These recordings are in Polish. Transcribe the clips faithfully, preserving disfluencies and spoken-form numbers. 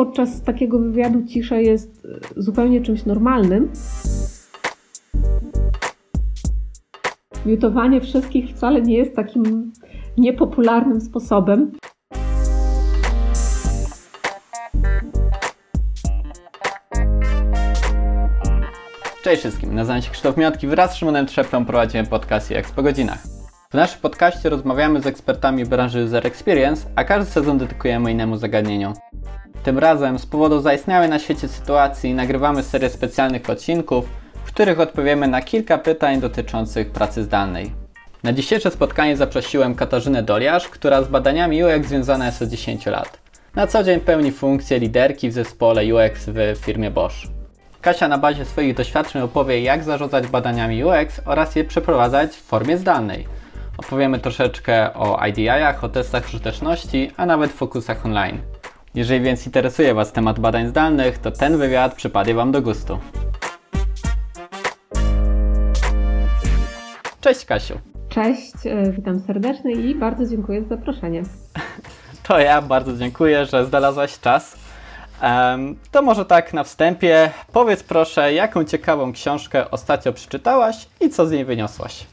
podczas takiego wywiadu cisza jest zupełnie czymś normalnym. Miutowanie wszystkich wcale nie jest takim niepopularnym sposobem. Cześć wszystkim, nazywam się Krzysztof Miodki, wraz z Szymonem Trzeplą prowadzimy podcast JAK po godzinach. W naszym podcaście rozmawiamy z ekspertami branży User Experience, a każdy sezon dedykujemy innemu zagadnieniu. Tym razem z powodu zaistniałej na świecie sytuacji nagrywamy serię specjalnych odcinków, w których odpowiemy na kilka pytań dotyczących pracy zdalnej. Na dzisiejsze spotkanie zaprosiłem Katarzynę Doliasz, która z badaniami U X związana jest od dziesięciu lat. Na co dzień pełni funkcję liderki w zespole U X w firmie Bosch. Kasia na bazie swoich doświadczeń opowie, jak zarządzać badaniami U X oraz je przeprowadzać w formie zdalnej. Opowiemy troszeczkę o I D I-ach, o testach użyteczności, a nawet fokusach online. Jeżeli więc interesuje Was temat badań zdalnych, to ten wywiad przypadnie Wam do gustu. Cześć Kasiu! Cześć, witam serdecznie i bardzo dziękuję za zaproszenie. To ja bardzo dziękuję, że znalazłaś czas. To może tak na wstępie, powiedz proszę, jaką ciekawą książkę ostatnio przeczytałaś i co z niej wyniosłaś?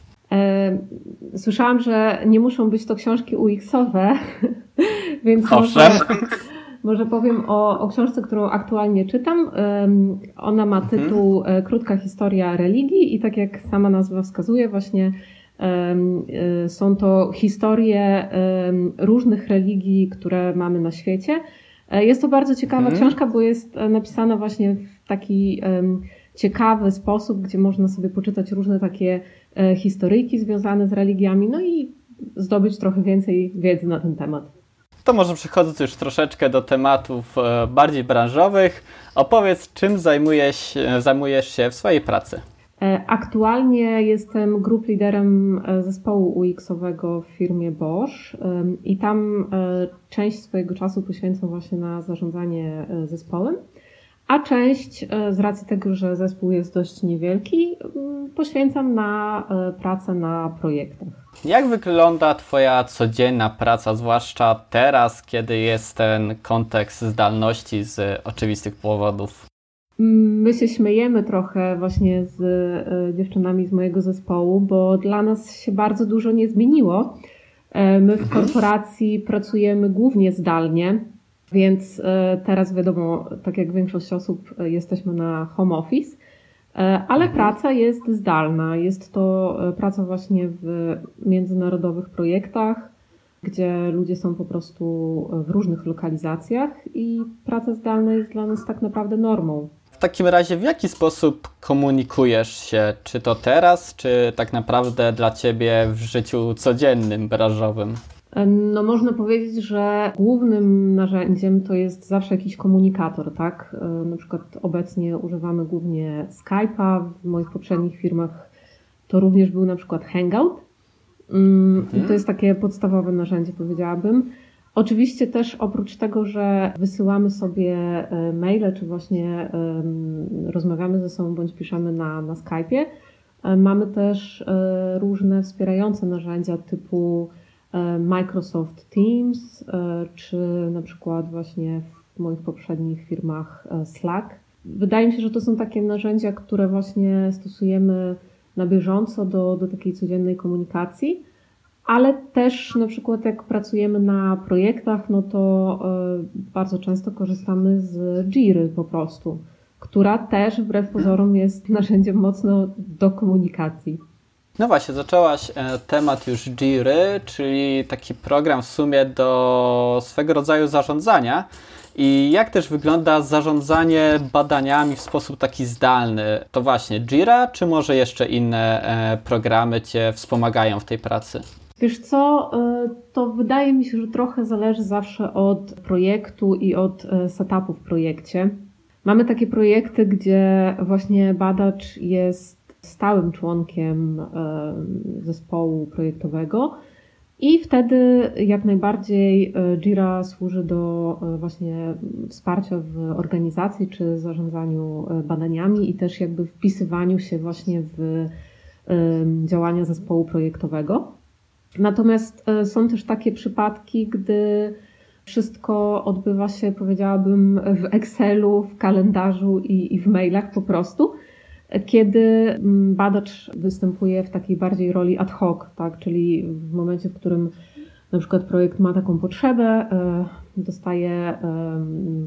Słyszałam, że nie muszą być to książki U X-owe, więc może, może powiem o, o książce, którą aktualnie czytam. Ona ma tytuł hmm. Krótka historia religii i tak jak sama nazwa wskazuje, właśnie są to historie różnych religii, które mamy na świecie. Jest to bardzo ciekawa hmm. książka, bo jest napisana właśnie w taki ciekawy sposób, gdzie można sobie poczytać różne takie historyjki związane z religiami, no i zdobyć trochę więcej wiedzy na ten temat. To może przechodząc już troszeczkę do tematów bardziej branżowych, opowiedz, czym zajmujesz, zajmujesz się w swojej pracy? Aktualnie jestem group liderem zespołu U X-owego w firmie Bosch i tam część swojego czasu poświęcam właśnie na zarządzanie zespołem. A część, z racji tego, że zespół jest dość niewielki, poświęcam na pracę na projektach. Jak wygląda Twoja codzienna praca, zwłaszcza teraz, kiedy jest ten kontekst zdalności z oczywistych powodów? My się śmiejemy trochę właśnie z dziewczynami z mojego zespołu, bo dla nas się bardzo dużo nie zmieniło. My w korporacji pracujemy głównie zdalnie. Więc teraz wiadomo, tak jak większość osób, jesteśmy na home office, ale praca jest zdalna. Jest to praca właśnie w międzynarodowych projektach, gdzie ludzie są po prostu w różnych lokalizacjach i praca zdalna jest dla nas tak naprawdę normą. W takim razie w jaki sposób komunikujesz się? Czy to teraz, czy tak naprawdę dla Ciebie w życiu codziennym, branżowym? No można powiedzieć, że głównym narzędziem to jest zawsze jakiś komunikator, tak? Na przykład obecnie używamy głównie Skype'a, w moich poprzednich firmach to również był na przykład Hangout. To jest takie podstawowe narzędzie, powiedziałabym. Oczywiście też oprócz tego, że wysyłamy sobie maile, czy właśnie rozmawiamy ze sobą, bądź piszemy na, na Skype'ie, mamy też różne wspierające narzędzia typu Microsoft Teams, czy na przykład właśnie w moich poprzednich firmach Slack. Wydaje mi się, że to są takie narzędzia, które właśnie stosujemy na bieżąco do, do takiej codziennej komunikacji, ale też na przykład jak pracujemy na projektach, no to bardzo często korzystamy z Jiry po prostu, która też wbrew pozorom jest narzędziem mocno do komunikacji. No właśnie, zaczęłaś temat już Jiry, czyli taki program w sumie do swego rodzaju zarządzania. I jak też wygląda zarządzanie badaniami w sposób taki zdalny? To właśnie Jira, czy może jeszcze inne programy Cię wspomagają w tej pracy? Wiesz co, to wydaje mi się, że trochę zależy zawsze od projektu i od setupu w projekcie. Mamy takie projekty, gdzie właśnie badacz jest stałym członkiem zespołu projektowego i wtedy jak najbardziej Jira służy do właśnie wsparcia w organizacji czy zarządzaniu badaniami i też jakby wpisywaniu się właśnie w działania zespołu projektowego. Natomiast są też takie przypadki, gdy Wszystko odbywa się, powiedziałabym, w Excelu, w kalendarzu i, i w mailach po prostu, kiedy badacz występuje w takiej bardziej roli ad hoc, tak? Czyli w momencie, w którym na przykład projekt ma taką potrzebę, dostaje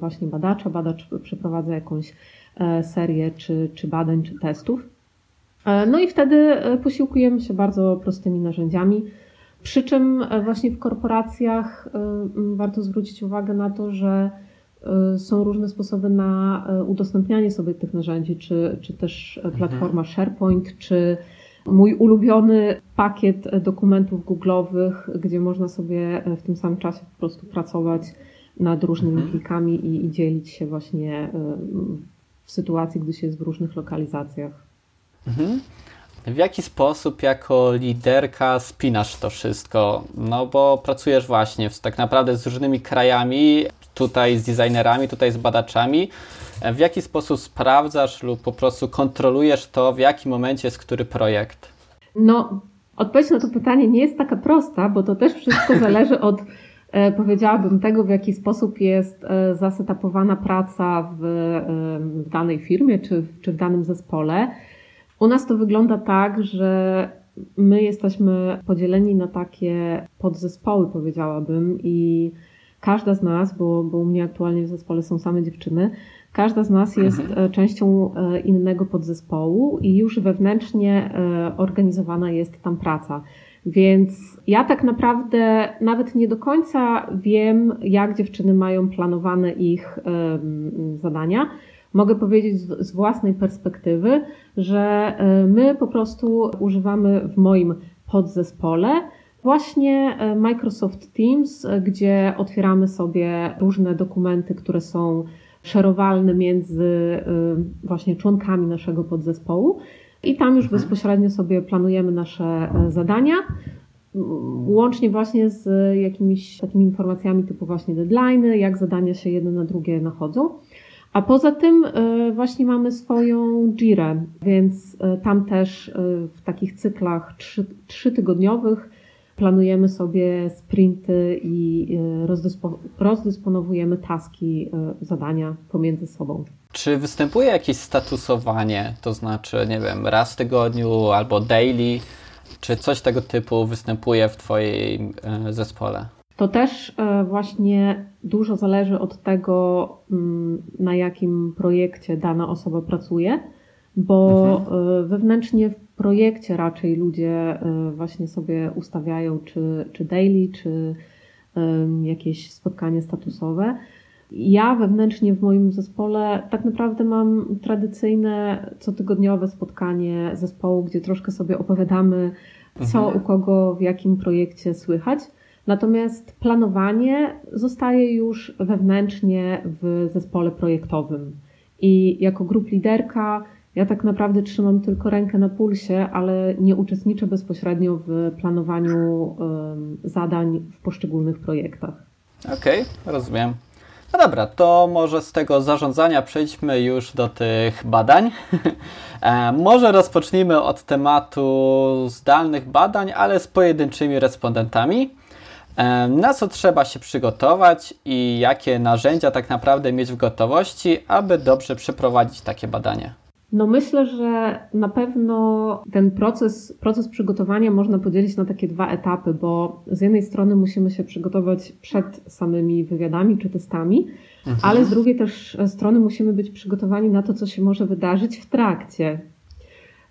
właśnie badacza, badacz przeprowadza jakąś serię czy, czy badań, czy testów. No i wtedy posiłkujemy się bardzo prostymi narzędziami. Przy czym właśnie w korporacjach warto zwrócić uwagę na to, że są różne sposoby na udostępnianie sobie tych narzędzi, czy, czy też platforma SharePoint, czy mój ulubiony pakiet dokumentów googlowych, gdzie można sobie w tym samym czasie po prostu pracować nad różnymi plikami i, i dzielić się właśnie w sytuacji, gdy się jest w różnych lokalizacjach. Mhm. W jaki sposób jako liderka spinasz to wszystko? No bo pracujesz właśnie tak naprawdę z różnymi krajami, tutaj z designerami, tutaj z badaczami. W jaki sposób sprawdzasz lub po prostu kontrolujesz to, w jakim momencie jest który projekt? No, odpowiedź na to pytanie nie jest taka prosta, bo to też wszystko zależy od, powiedziałabym, tego, w jaki sposób jest zasetapowana praca w, w danej firmie czy, czy w danym zespole. U nas to wygląda tak, że my jesteśmy podzieleni na takie podzespoły, powiedziałabym, i każda z nas, bo, bo u mnie aktualnie w zespole są same dziewczyny, każda z nas jest mhm. częścią innego podzespołu i już wewnętrznie organizowana jest tam praca. Więc ja tak naprawdę nawet nie do końca wiem, jak dziewczyny mają planowane ich zadania. Mogę powiedzieć z własnej perspektywy, że my po prostu używamy w moim podzespole właśnie Microsoft Teams, gdzie otwieramy sobie różne dokumenty, które są szerowalne między właśnie członkami naszego podzespołu i tam już bezpośrednio sobie planujemy nasze zadania, łącznie właśnie z jakimiś takimi informacjami typu właśnie deadline'y, jak zadania się jedne na drugie nachodzą. A poza tym właśnie mamy swoją Jirę, więc tam też w takich cyklach trzytygodniowych planujemy sobie sprinty i rozdyspo, rozdysponowujemy taski, zadania pomiędzy sobą. Czy występuje jakieś statusowanie, to znaczy, nie wiem, raz w tygodniu albo daily, czy coś tego typu występuje w Twoim zespole? To też właśnie dużo zależy od tego, na jakim projekcie dana osoba pracuje, bo mhm. wewnętrznie w projekcie raczej ludzie właśnie sobie ustawiają czy, czy daily, czy jakieś spotkanie statusowe. Ja wewnętrznie w moim zespole tak naprawdę mam tradycyjne cotygodniowe spotkanie zespołu, gdzie troszkę sobie opowiadamy, co mhm. u kogo w jakim projekcie słychać. Natomiast planowanie zostaje już wewnętrznie w zespole projektowym. I jako group liderka ja tak naprawdę trzymam tylko rękę na pulsie, ale nie uczestniczę bezpośrednio w planowaniu um, zadań w poszczególnych projektach. Okej, okay, rozumiem. No dobra, to może z tego zarządzania przejdźmy już do tych badań. e, może rozpocznijmy od tematu zdalnych badań, ale z pojedynczymi respondentami. Na co trzeba się przygotować i jakie narzędzia tak naprawdę mieć w gotowości, aby dobrze przeprowadzić takie badanie? No myślę, że na pewno ten proces, proces przygotowania można podzielić na takie dwa etapy, bo z jednej strony musimy się przygotować przed samymi wywiadami czy testami, mhm. ale z drugiej też strony musimy być przygotowani na to, co się może wydarzyć w trakcie.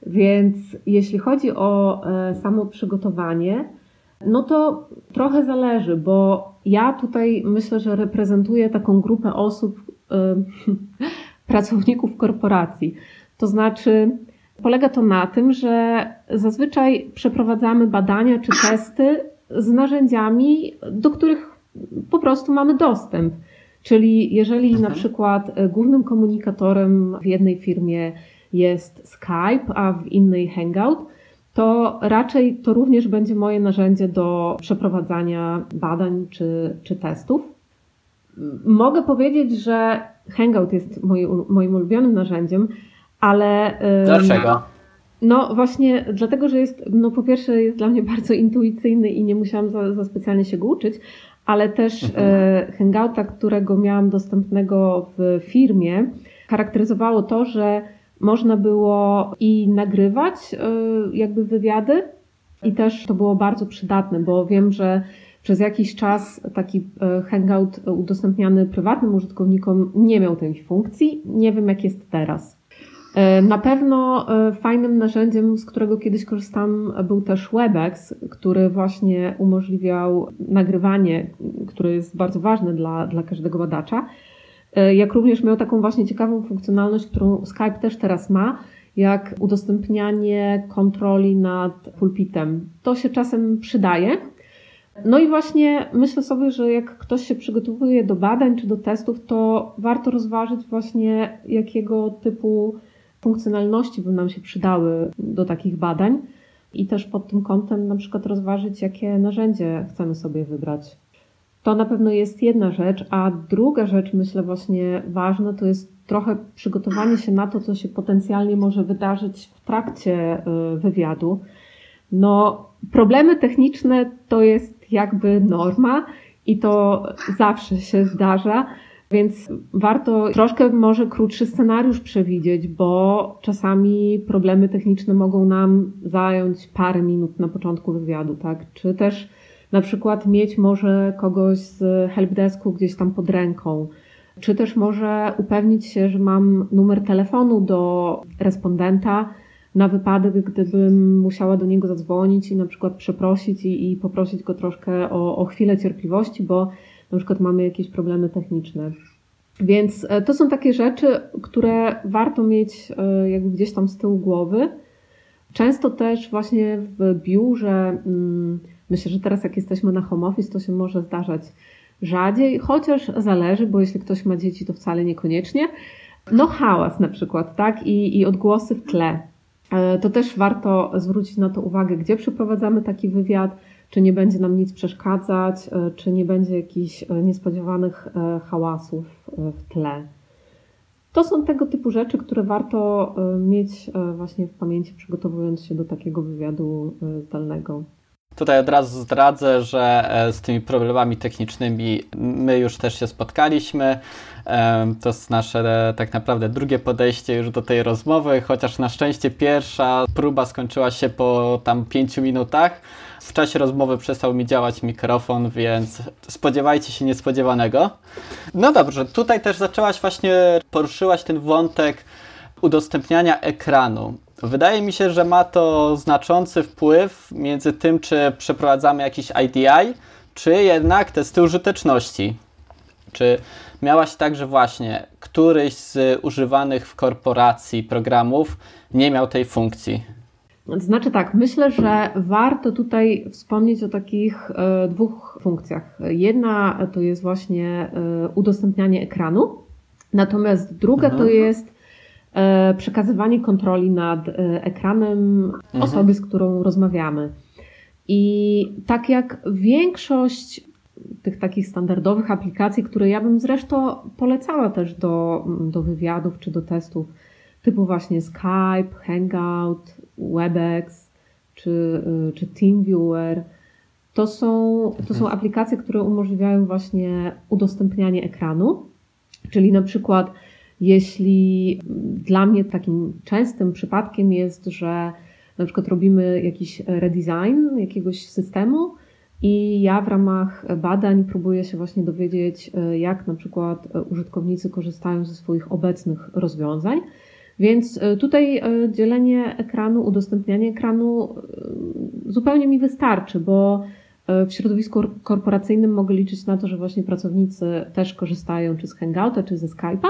Więc jeśli chodzi o samo przygotowanie, no to trochę zależy, bo ja tutaj myślę, że reprezentuję taką grupę osób, y, pracowników korporacji. To znaczy, polega to na tym, że zazwyczaj przeprowadzamy badania czy testy z narzędziami, do których po prostu mamy dostęp. Czyli jeżeli na przykład głównym komunikatorem w jednej firmie jest Skype, a w innej Hangout, to raczej to również będzie moje narzędzie do przeprowadzania badań czy, czy testów. Mogę powiedzieć, że Hangout jest moim ulubionym narzędziem, ale... Dlaczego? No właśnie dlatego, że jest, no po pierwsze jest dla mnie bardzo intuicyjny i nie musiałam za, za specjalnie się go uczyć, ale też e, hangouta, którego miałam dostępnego w firmie, charakteryzowało to, że można było i nagrywać e, jakby wywiady i też to było bardzo przydatne, bo wiem, że przez jakiś czas taki hangout udostępniany prywatnym użytkownikom nie miał tej funkcji. Nie wiem, jak jest teraz. Na pewno fajnym narzędziem, z którego kiedyś korzystałam, był też Webex, który właśnie umożliwiał nagrywanie, które jest bardzo ważne dla, dla każdego badacza. Jak również miał taką właśnie ciekawą funkcjonalność, którą Skype też teraz ma, jak udostępnianie kontroli nad pulpitem. To się czasem przydaje. No i właśnie myślę sobie, że jak ktoś się przygotowuje do badań czy do testów, to warto rozważyć właśnie, jakiego typu funkcjonalności by nam się przydały do takich badań i też pod tym kątem na przykład rozważyć, jakie narzędzie chcemy sobie wybrać. To na pewno jest jedna rzecz, a druga rzecz, myślę, właśnie ważna, to jest trochę przygotowanie się na to, co się potencjalnie może wydarzyć w trakcie wywiadu. No, problemy techniczne to jest jakby norma i to zawsze się zdarza, więc warto troszkę może krótszy scenariusz przewidzieć, bo czasami problemy techniczne mogą nam zająć parę minut na początku wywiadu, tak? Czy też na przykład mieć może kogoś z helpdesku gdzieś tam pod ręką, czy też może upewnić się, że mam numer telefonu do respondenta, na wypadek, gdybym musiała do niego zadzwonić i na przykład przeprosić i, i poprosić go troszkę o, o chwilę cierpliwości, bo na przykład mamy jakieś problemy techniczne. Więc to są takie rzeczy, które warto mieć jakby gdzieś tam z tyłu głowy. Często też właśnie w biurze, myślę, że teraz jak jesteśmy na home office, to się może zdarzać rzadziej, chociaż zależy, bo jeśli ktoś ma dzieci, to wcale niekoniecznie. No hałas na przykład, tak? I, i odgłosy w tle. To też warto zwrócić na to uwagę, gdzie przeprowadzamy taki wywiad, czy nie będzie nam nic przeszkadzać, czy nie będzie jakichś niespodziewanych hałasów w tle. To są tego typu rzeczy, które warto mieć właśnie w pamięci, przygotowując się do takiego wywiadu zdalnego. Tutaj od razu zdradzę, że z tymi problemami technicznymi my już też się spotkaliśmy. To jest nasze tak naprawdę drugie podejście już do tej rozmowy, chociaż na szczęście pierwsza próba skończyła się po tam pięciu minutach. W czasie rozmowy przestał mi działać mikrofon, więc spodziewajcie się niespodziewanego. No dobrze, tutaj też zaczęłaś właśnie, poruszyłaś ten wątek udostępniania ekranu. Wydaje mi się, że ma to znaczący wpływ między tym, czy przeprowadzamy jakiś I D I, czy jednak testy użyteczności. Czy miałaś tak, że właśnie któryś z używanych w korporacji programów nie miał tej funkcji? Znaczy tak, myślę, że warto tutaj wspomnieć o takich dwóch funkcjach. Jedna to jest właśnie udostępnianie ekranu, natomiast druga mhm. to jest przekazywanie kontroli nad ekranem mhm. osobie, z którą rozmawiamy. I tak jak większość tych takich standardowych aplikacji, które ja bym zresztą polecała też do, do wywiadów czy do testów, typu właśnie Skype, Hangout, Webex czy, czy TeamViewer, to są, to są aplikacje, które umożliwiają właśnie udostępnianie ekranu, czyli na przykład jeśli dla mnie takim częstym przypadkiem jest, że na przykład robimy jakiś redesign jakiegoś systemu i ja w ramach badań próbuję się właśnie dowiedzieć, jak na przykład użytkownicy korzystają ze swoich obecnych rozwiązań. Więc tutaj dzielenie ekranu, udostępnianie ekranu zupełnie mi wystarczy, bo w środowisku korporacyjnym mogę liczyć na to, że właśnie pracownicy też korzystają czy z Hangouta, czy ze Skype'a.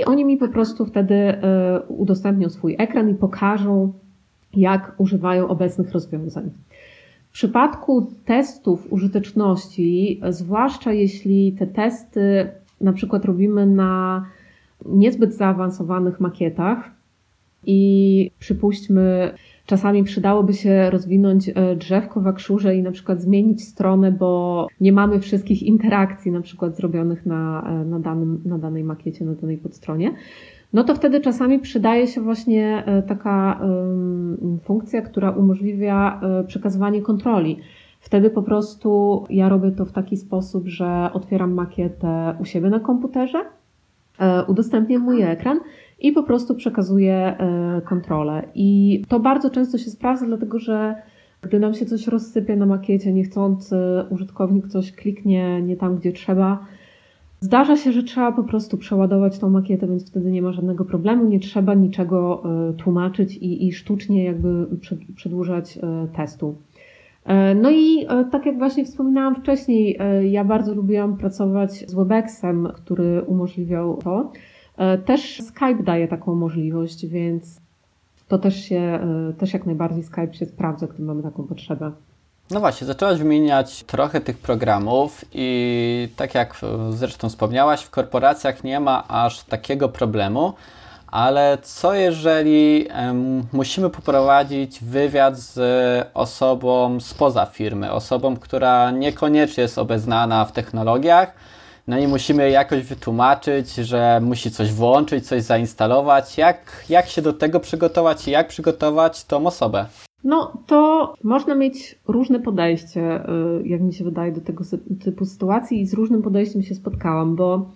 I oni mi po prostu wtedy udostępnią swój ekran i pokażą, jak używają obecnych rozwiązań. W przypadku testów użyteczności, zwłaszcza jeśli te testy na przykład robimy na niezbyt zaawansowanych makietach i przypuśćmy, czasami przydałoby się rozwinąć drzewko w akszurze i na przykład zmienić stronę, bo nie mamy wszystkich interakcji na przykład zrobionych na, na, danym, na danej makiecie, na danej podstronie. no to wtedy czasami przydaje się właśnie taka funkcja, która umożliwia przekazywanie kontroli. Wtedy po prostu ja robię to w taki sposób, że otwieram makietę u siebie na komputerze, udostępniam mój ekran i po prostu przekazuję kontrolę. I to bardzo często się sprawdza, dlatego że gdy nam się coś rozsypie na makiecie, niechcący użytkownik coś kliknie nie tam, gdzie trzeba, zdarza się, że trzeba po prostu przeładować tą makietę, więc wtedy nie ma żadnego problemu, nie trzeba niczego tłumaczyć i, i sztucznie jakby przedłużać testu. No i tak jak właśnie wspominałam wcześniej, ja bardzo lubiłam pracować z Webexem, który umożliwiał to. Też Skype daje taką możliwość, więc to też się, też jak najbardziej Skype się sprawdza, gdy mamy taką potrzebę. No właśnie, zaczęłaś wymieniać trochę tych programów i tak jak zresztą wspomniałaś, w korporacjach nie ma aż takiego problemu, ale co jeżeli um, musimy poprowadzić wywiad z osobą spoza firmy, osobą, która niekoniecznie jest obeznana w technologiach, no i musimy jakoś wytłumaczyć, że musi coś włączyć, coś zainstalować. Jak, jak się do tego przygotować i jak przygotować tą osobę? No to można mieć różne podejście, jak mi się wydaje, do tego typu sytuacji i z różnym podejściem się spotkałam, bo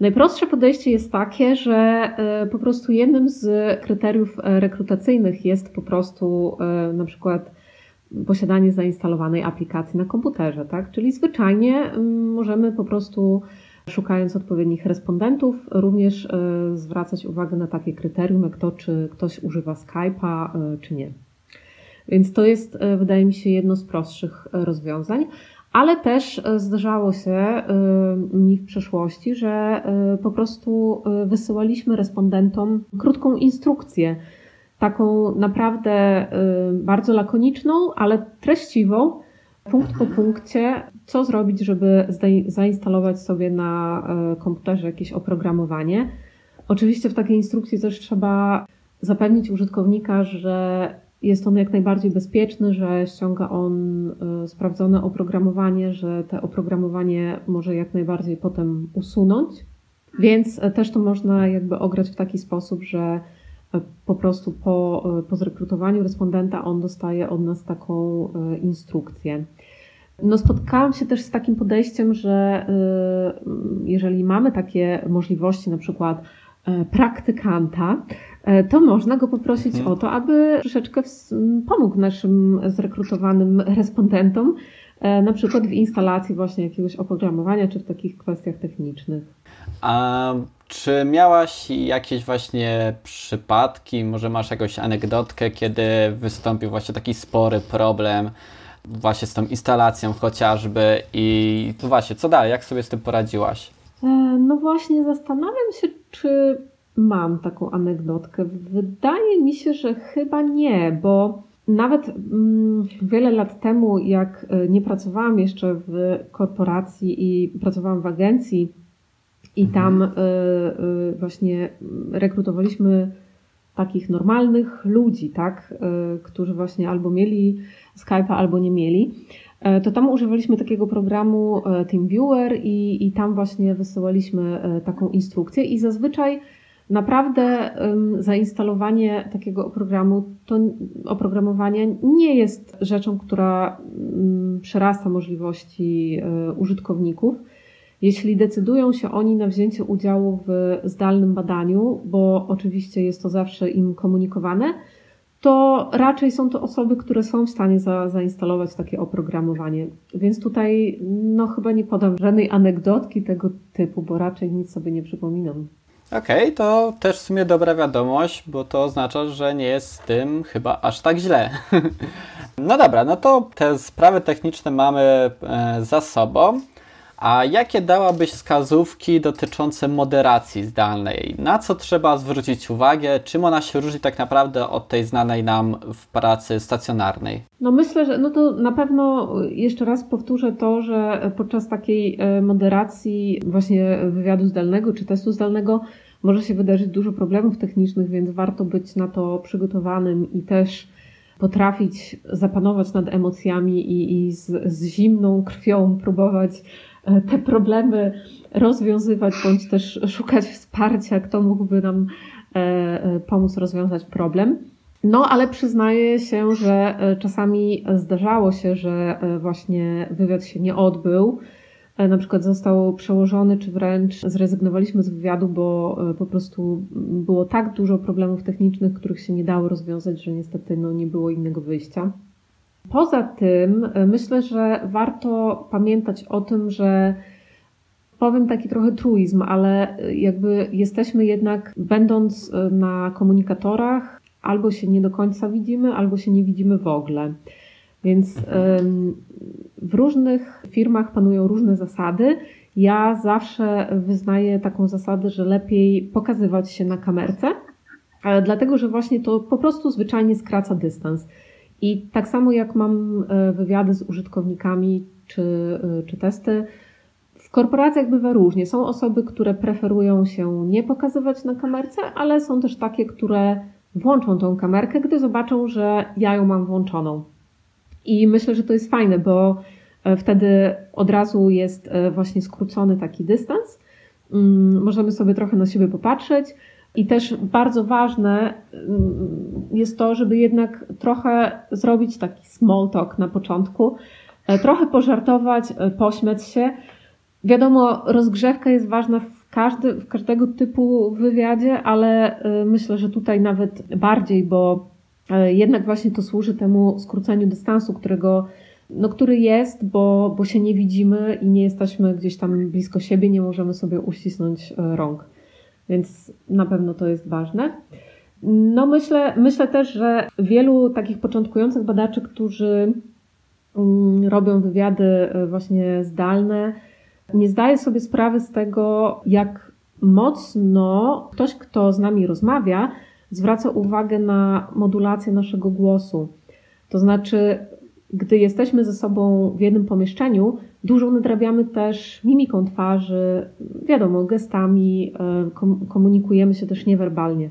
najprostsze podejście jest takie, że po prostu jednym z kryteriów rekrutacyjnych jest po prostu na przykład posiadanie zainstalowanej aplikacji na komputerze, tak? Czyli zwyczajnie możemy po prostu, szukając odpowiednich respondentów, również zwracać uwagę na takie kryterium, jak to, czy ktoś używa Skype'a, czy nie. Więc to jest, wydaje mi się, jedno z prostszych rozwiązań. Ale też zdarzało się mi w przeszłości, że po prostu wysyłaliśmy respondentom krótką instrukcję, taką naprawdę bardzo lakoniczną, ale treściwą, punkt po punkcie, co zrobić, żeby zainstalować sobie na komputerze jakieś oprogramowanie. Oczywiście w takiej instrukcji też trzeba zapewnić użytkownika, że jest on jak najbardziej bezpieczny, że ściąga on sprawdzone oprogramowanie, że to oprogramowanie może jak najbardziej potem usunąć. Więc też to można jakby ograć w taki sposób, że po prostu po, po zrekrutowaniu respondenta on dostaje od nas taką instrukcję. No spotkałam się też z takim podejściem, że jeżeli mamy takie możliwości, na przykład praktykanta, to można go poprosić mhm. o to, aby troszeczkę pomógł naszym zrekrutowanym respondentom, na przykład w instalacji właśnie jakiegoś oprogramowania, czy w takich kwestiach technicznych. A czy miałaś jakieś właśnie przypadki, może masz jakąś anegdotkę, kiedy wystąpił właśnie taki spory problem właśnie z tą instalacją chociażby i to właśnie, co dalej, jak sobie z tym poradziłaś? No właśnie zastanawiam się, czy mam taką anegdotkę. Wydaje mi się, że chyba nie, bo nawet wiele lat temu, jak nie pracowałam jeszcze w korporacji i pracowałam w agencji i tam właśnie rekrutowaliśmy takich normalnych ludzi, tak, którzy właśnie albo mieli Skype'a, albo nie mieli, to tam używaliśmy takiego programu TeamViewer i, i tam właśnie wysyłaliśmy taką instrukcję i zazwyczaj naprawdę zainstalowanie takiego programu, to oprogramowania nie jest rzeczą, która przerasta możliwości użytkowników, jeśli decydują się oni na wzięcie udziału w zdalnym badaniu, bo oczywiście jest to zawsze im komunikowane, to raczej są to osoby, które są w stanie za, zainstalować takie oprogramowanie. Więc tutaj no chyba nie podam żadnej anegdotki tego typu, bo raczej nic sobie nie przypominam. Okej, okay, to też w sumie dobra wiadomość, bo to oznacza, że nie jest z tym chyba aż tak źle. No dobra, no to te sprawy techniczne mamy za sobą. A jakie dałabyś wskazówki dotyczące moderacji zdalnej? Na co trzeba zwrócić uwagę? Czym ona się różni tak naprawdę od tej znanej nam w pracy stacjonarnej? No myślę, że no to na pewno jeszcze raz powtórzę to, że podczas takiej moderacji właśnie wywiadu zdalnego czy testu zdalnego może się wydarzyć dużo problemów technicznych, więc warto być na to przygotowanym i też potrafić zapanować nad emocjami i, i z, z zimną krwią próbować te problemy rozwiązywać, bądź też szukać wsparcia, kto mógłby nam pomóc rozwiązać problem. No, ale przyznaję się, że czasami zdarzało się, że właśnie wywiad się nie odbył, na przykład został przełożony, czy wręcz zrezygnowaliśmy z wywiadu, bo po prostu było tak dużo problemów technicznych, których się nie dało rozwiązać, że niestety no, nie było innego wyjścia. Poza tym myślę, że warto pamiętać o tym, że powiem taki trochę truizm, ale jakby jesteśmy jednak, będąc na komunikatorach, albo się nie do końca widzimy, albo się nie widzimy w ogóle. Więc w różnych firmach panują różne zasady. Ja zawsze wyznaję taką zasadę, że lepiej pokazywać się na kamerce, dlatego że właśnie to po prostu zwyczajnie skraca dystans. I tak samo jak mam wywiady z użytkownikami czy, czy testy, w korporacjach bywa różnie. Są osoby, które preferują się nie pokazywać na kamerce, ale są też takie, które włączą tą kamerkę, gdy zobaczą, że ja ją mam włączoną. I myślę, że to jest fajne, bo wtedy od razu jest właśnie skrócony taki dystans. Możemy sobie trochę na siebie popatrzeć. I też bardzo ważne jest to, żeby jednak trochę zrobić taki small talk na początku, trochę pożartować, pośmiać się. Wiadomo, rozgrzewka jest ważna w, każdy, w każdego typu wywiadzie, ale myślę, że tutaj nawet bardziej, bo jednak właśnie to służy temu skróceniu dystansu, którego, no, który jest, bo, bo się nie widzimy i nie jesteśmy gdzieś tam blisko siebie, nie możemy sobie uścisnąć rąk. Więc na pewno to jest ważne. No myślę, myślę też, że wielu takich początkujących badaczy, którzy robią wywiady właśnie zdalne, nie zdaje sobie sprawy z tego, jak mocno ktoś, kto z nami rozmawia, zwraca uwagę na modulację naszego głosu. To znaczy, gdy jesteśmy ze sobą w jednym pomieszczeniu, dużo nadrabiamy też mimiką twarzy, wiadomo, gestami, komunikujemy się też niewerbalnie.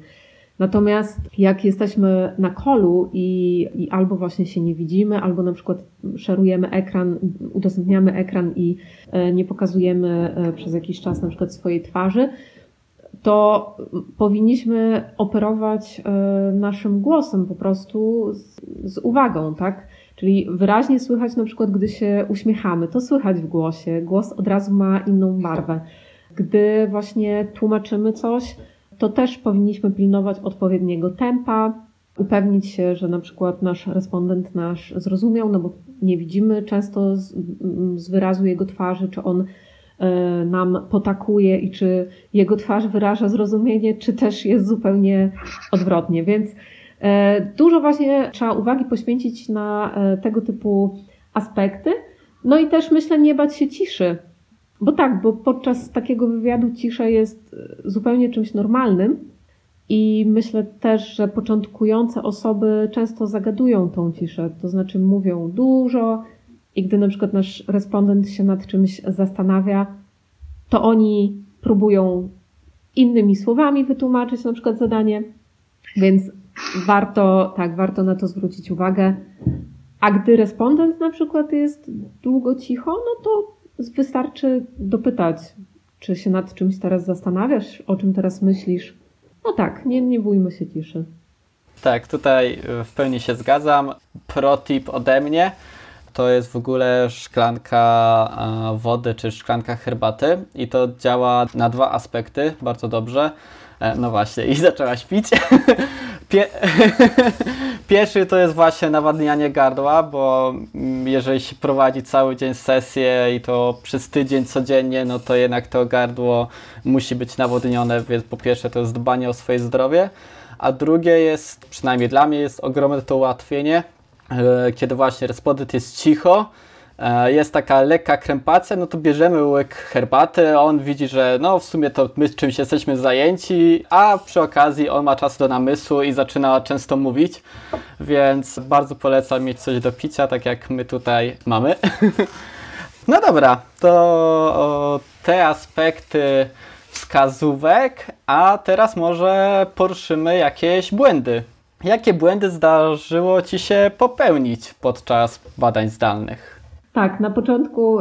Natomiast jak jesteśmy na callu i, i albo właśnie się nie widzimy, albo na przykład szerujemy ekran, udostępniamy ekran i nie pokazujemy przez jakiś czas na przykład swojej twarzy, to powinniśmy operować naszym głosem po prostu z, z uwagą, tak? Czyli wyraźnie słychać na przykład, gdy się uśmiechamy, to słychać w głosie. Głos od razu ma inną barwę. Gdy właśnie tłumaczymy coś, to też powinniśmy pilnować odpowiedniego tempa, upewnić się, że na przykład nasz respondent nas zrozumiał, no bo nie widzimy często z, z wyrazu jego twarzy, czy on nam potakuje i czy jego twarz wyraża zrozumienie, czy też jest zupełnie odwrotnie. Więc dużo właśnie trzeba uwagi poświęcić na tego typu aspekty. No i też myślę, nie bać się ciszy. Bo tak, bo podczas takiego wywiadu cisza jest zupełnie czymś normalnym i myślę też, że początkujące osoby często zagadują tą ciszę, to znaczy mówią dużo i gdy na przykład nasz respondent się nad czymś zastanawia, to oni próbują innymi słowami wytłumaczyć na przykład zadanie, więc warto, tak, warto na to zwrócić uwagę. A gdy respondent na przykład jest długo cicho, no to wystarczy dopytać, czy się nad czymś teraz zastanawiasz, o czym teraz myślisz. No tak, nie, nie bójmy się ciszy. Tak, tutaj w pełni się zgadzam. Pro tip ode mnie to jest w ogóle szklanka wody czy szklanka herbaty i to działa na dwa aspekty bardzo dobrze. No właśnie, i zaczęłaś pić. Pie- Pierwszy to jest właśnie nawadnianie gardła, bo jeżeli się prowadzi cały dzień sesję i to przez tydzień codziennie, no to jednak to gardło musi być nawodnione, więc po pierwsze to jest dbanie o swoje zdrowie, a drugie jest, przynajmniej dla mnie jest ogromne to ułatwienie, kiedy właśnie respondent jest cicho, jest taka lekka krępacja, no to bierzemy łyk herbaty, on widzi, że no w sumie to my czymś jesteśmy zajęci, a przy okazji on ma czas do namysłu i zaczyna często mówić, więc bardzo polecam mieć coś do picia, tak jak my tutaj mamy. No dobra, to te aspekty wskazówek, a teraz może poruszymy jakieś błędy. Jakie błędy zdarzyło Ci się popełnić podczas badań zdalnych? Tak, na początku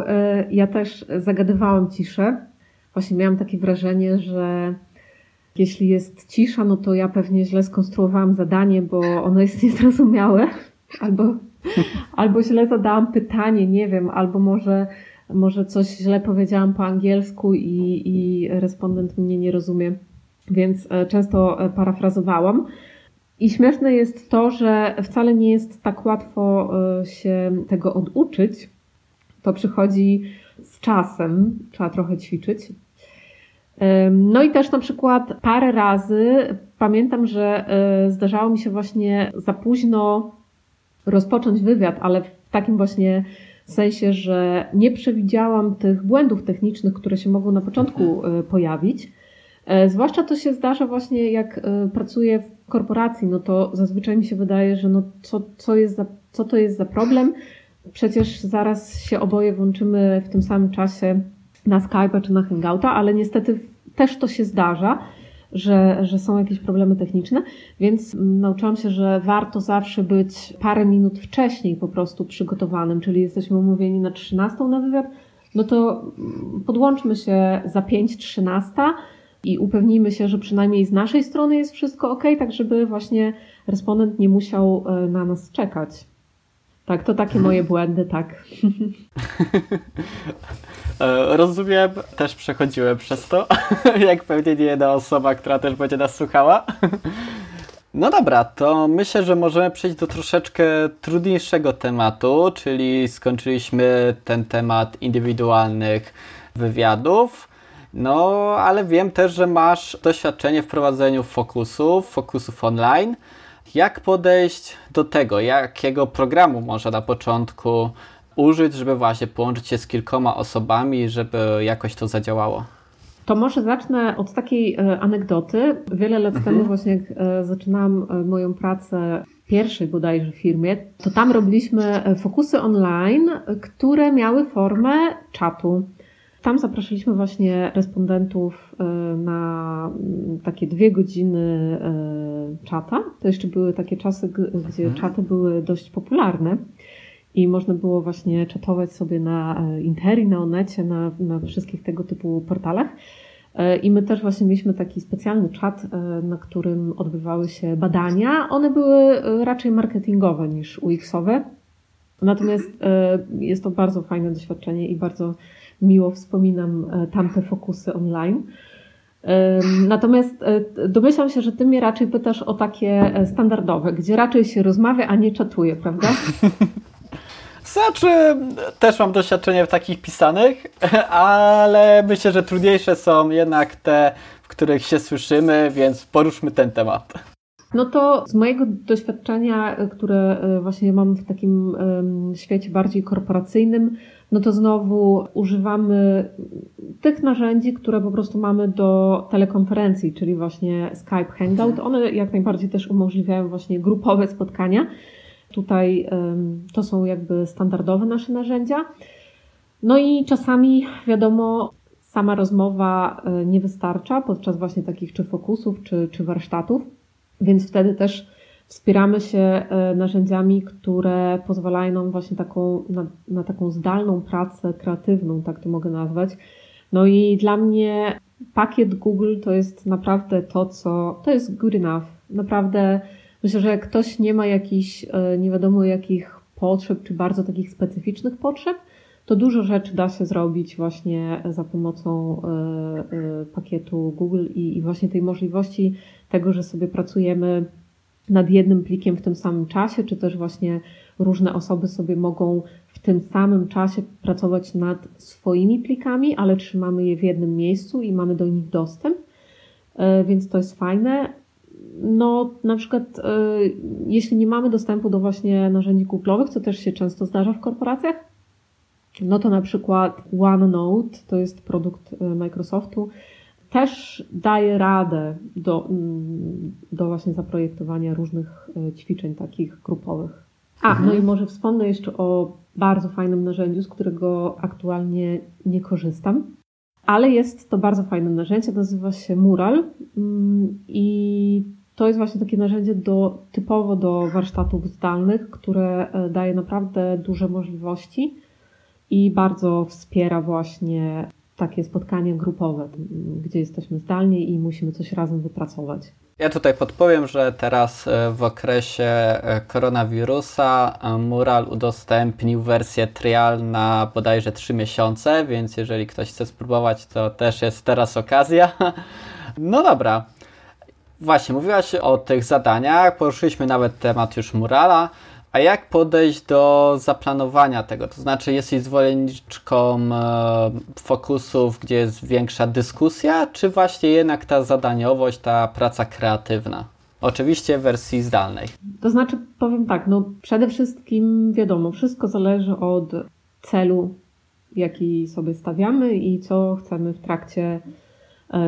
ja też zagadywałam ciszę. Właśnie miałam takie wrażenie, że jeśli jest cisza, no to ja pewnie źle skonstruowałam zadanie, bo ono jest niezrozumiałe. Albo, albo źle zadałam pytanie, nie wiem, albo może, może coś źle powiedziałam po angielsku i, i respondent mnie nie rozumie. Więc często parafrazowałam. I śmieszne jest to, że wcale nie jest tak łatwo się tego oduczyć. To przychodzi z czasem, trzeba trochę ćwiczyć. No i też na przykład parę razy pamiętam, że zdarzało mi się właśnie za późno rozpocząć wywiad, ale w takim właśnie sensie, że nie przewidziałam tych błędów technicznych, które się mogą na początku pojawić. Zwłaszcza to się zdarza właśnie jak pracuję w korporacji, no to zazwyczaj mi się wydaje, że no co, co, jest za, co to jest za problem? Przecież zaraz się oboje włączymy w tym samym czasie na Skype'a czy na Hangouta, ale niestety też to się zdarza, że, że są jakieś problemy techniczne, więc nauczyłam się, że warto zawsze być parę minut wcześniej po prostu przygotowanym, czyli jesteśmy umówieni na trzynastą na wywiad, no to podłączmy się za pięć trzynaście i upewnijmy się, że przynajmniej z naszej strony jest wszystko ok, tak żeby właśnie respondent nie musiał na nas czekać. Tak, to takie moje błędy, tak. Rozumiem, też przechodziłem przez to, jak pewnie nie jedna osoba, która też będzie nas słuchała. No dobra, to myślę, że możemy przejść do troszeczkę trudniejszego tematu, czyli skończyliśmy ten temat indywidualnych wywiadów. No, ale wiem też, że masz doświadczenie w prowadzeniu fokusów, fokusów online. Jak podejść do tego? Jakiego programu może na początku użyć, żeby właśnie połączyć się z kilkoma osobami, żeby jakoś to zadziałało? To może zacznę od takiej anegdoty. Wiele lat temu właśnie jak zaczynałam moją pracę w pierwszej bodajże firmie, to tam robiliśmy fokusy online, które miały formę czatu. Tam zapraszaliśmy właśnie respondentów na takie dwie godziny czata. To jeszcze były takie czasy, gdzie czaty były dość popularne i można było właśnie czatować sobie na Interi, na Onecie, na, na wszystkich tego typu portalach. I my też właśnie mieliśmy taki specjalny czat, na którym odbywały się badania. One były raczej marketingowe niż U X-owe. Natomiast jest to bardzo fajne doświadczenie i bardzo miło wspominam tamte fokusy online. Natomiast domyślam się, że ty mnie raczej pytasz o takie standardowe, gdzie raczej się rozmawia, a nie czatuje, prawda? Znaczy, też mam doświadczenie w takich pisanych, ale myślę, że trudniejsze są jednak te, w których się słyszymy, więc poruszmy ten temat. No to z mojego doświadczenia, które właśnie mam w takim świecie bardziej korporacyjnym, no to znowu używamy tych narzędzi, które po prostu mamy do telekonferencji, czyli właśnie Skype, Hangout. One jak najbardziej też umożliwiają właśnie grupowe spotkania. Tutaj to są jakby standardowe nasze narzędzia. No i czasami wiadomo, sama rozmowa nie wystarcza podczas właśnie takich czy fokusów, czy, czy warsztatów, więc wtedy też wspieramy się narzędziami, które pozwalają nam właśnie taką, na, na taką zdalną pracę kreatywną, tak to mogę nazwać. No i dla mnie pakiet Google to jest naprawdę to, co... To jest good enough. Naprawdę myślę, że jak ktoś nie ma jakichś nie wiadomo jakich potrzeb, czy bardzo takich specyficznych potrzeb, to dużo rzeczy da się zrobić właśnie za pomocą y, y, pakietu Google i, i właśnie tej możliwości tego, że sobie pracujemy nad jednym plikiem w tym samym czasie, czy też właśnie różne osoby sobie mogą w tym samym czasie pracować nad swoimi plikami, ale trzymamy je w jednym miejscu i mamy do nich dostęp, y, więc to jest fajne. No na przykład y, jeśli nie mamy dostępu do właśnie narzędzi Google'owych, co też się często zdarza w korporacjach, no to na przykład OneNote, to jest produkt Microsoftu, też daje radę do, do właśnie zaprojektowania różnych ćwiczeń takich grupowych. A, mhm. No i może wspomnę jeszcze o bardzo fajnym narzędziu, z którego aktualnie nie korzystam, ale jest to bardzo fajne narzędzie, nazywa się Mural i to jest właśnie takie narzędzie do, typowo do warsztatów zdalnych, które daje naprawdę duże możliwości i bardzo wspiera właśnie takie spotkania grupowe, gdzie jesteśmy zdalnie i musimy coś razem wypracować. Ja tutaj podpowiem, że teraz w okresie koronawirusa Mural udostępnił wersję trial na bodajże trzy miesiące, więc jeżeli ktoś chce spróbować, to też jest teraz okazja. No dobra, właśnie mówiłaś o tych zadaniach, poruszyliśmy nawet temat już Murala. A jak podejść do zaplanowania tego? To znaczy, jesteś zwolenniczką fokusów, gdzie jest większa dyskusja, czy właśnie jednak ta zadaniowość, ta praca kreatywna? Oczywiście w wersji zdalnej. To znaczy, powiem tak, no przede wszystkim wiadomo, wszystko zależy od celu, jaki sobie stawiamy i co chcemy w trakcie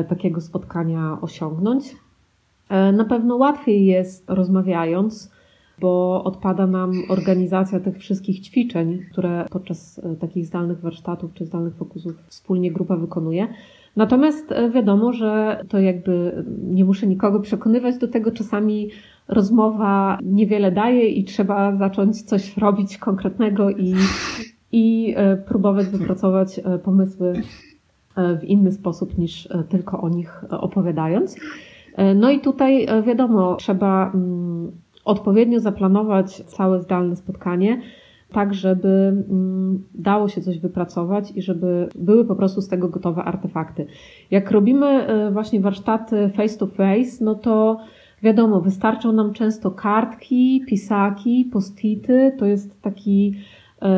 takiego spotkania osiągnąć. Na pewno łatwiej jest rozmawiając, bo odpada nam organizacja tych wszystkich ćwiczeń, które podczas takich zdalnych warsztatów czy zdalnych fokusów wspólnie grupa wykonuje. Natomiast wiadomo, że to jakby nie muszę nikogo przekonywać do tego. Czasami rozmowa niewiele daje i trzeba zacząć coś robić konkretnego i, i próbować wypracować pomysły w inny sposób niż tylko o nich opowiadając. No i tutaj wiadomo, trzeba odpowiednio zaplanować całe zdalne spotkanie, tak żeby dało się coś wypracować i żeby były po prostu z tego gotowe artefakty. Jak robimy właśnie warsztaty face to face, no to wiadomo, wystarczą nam często kartki, pisaki, post-ity. To jest taki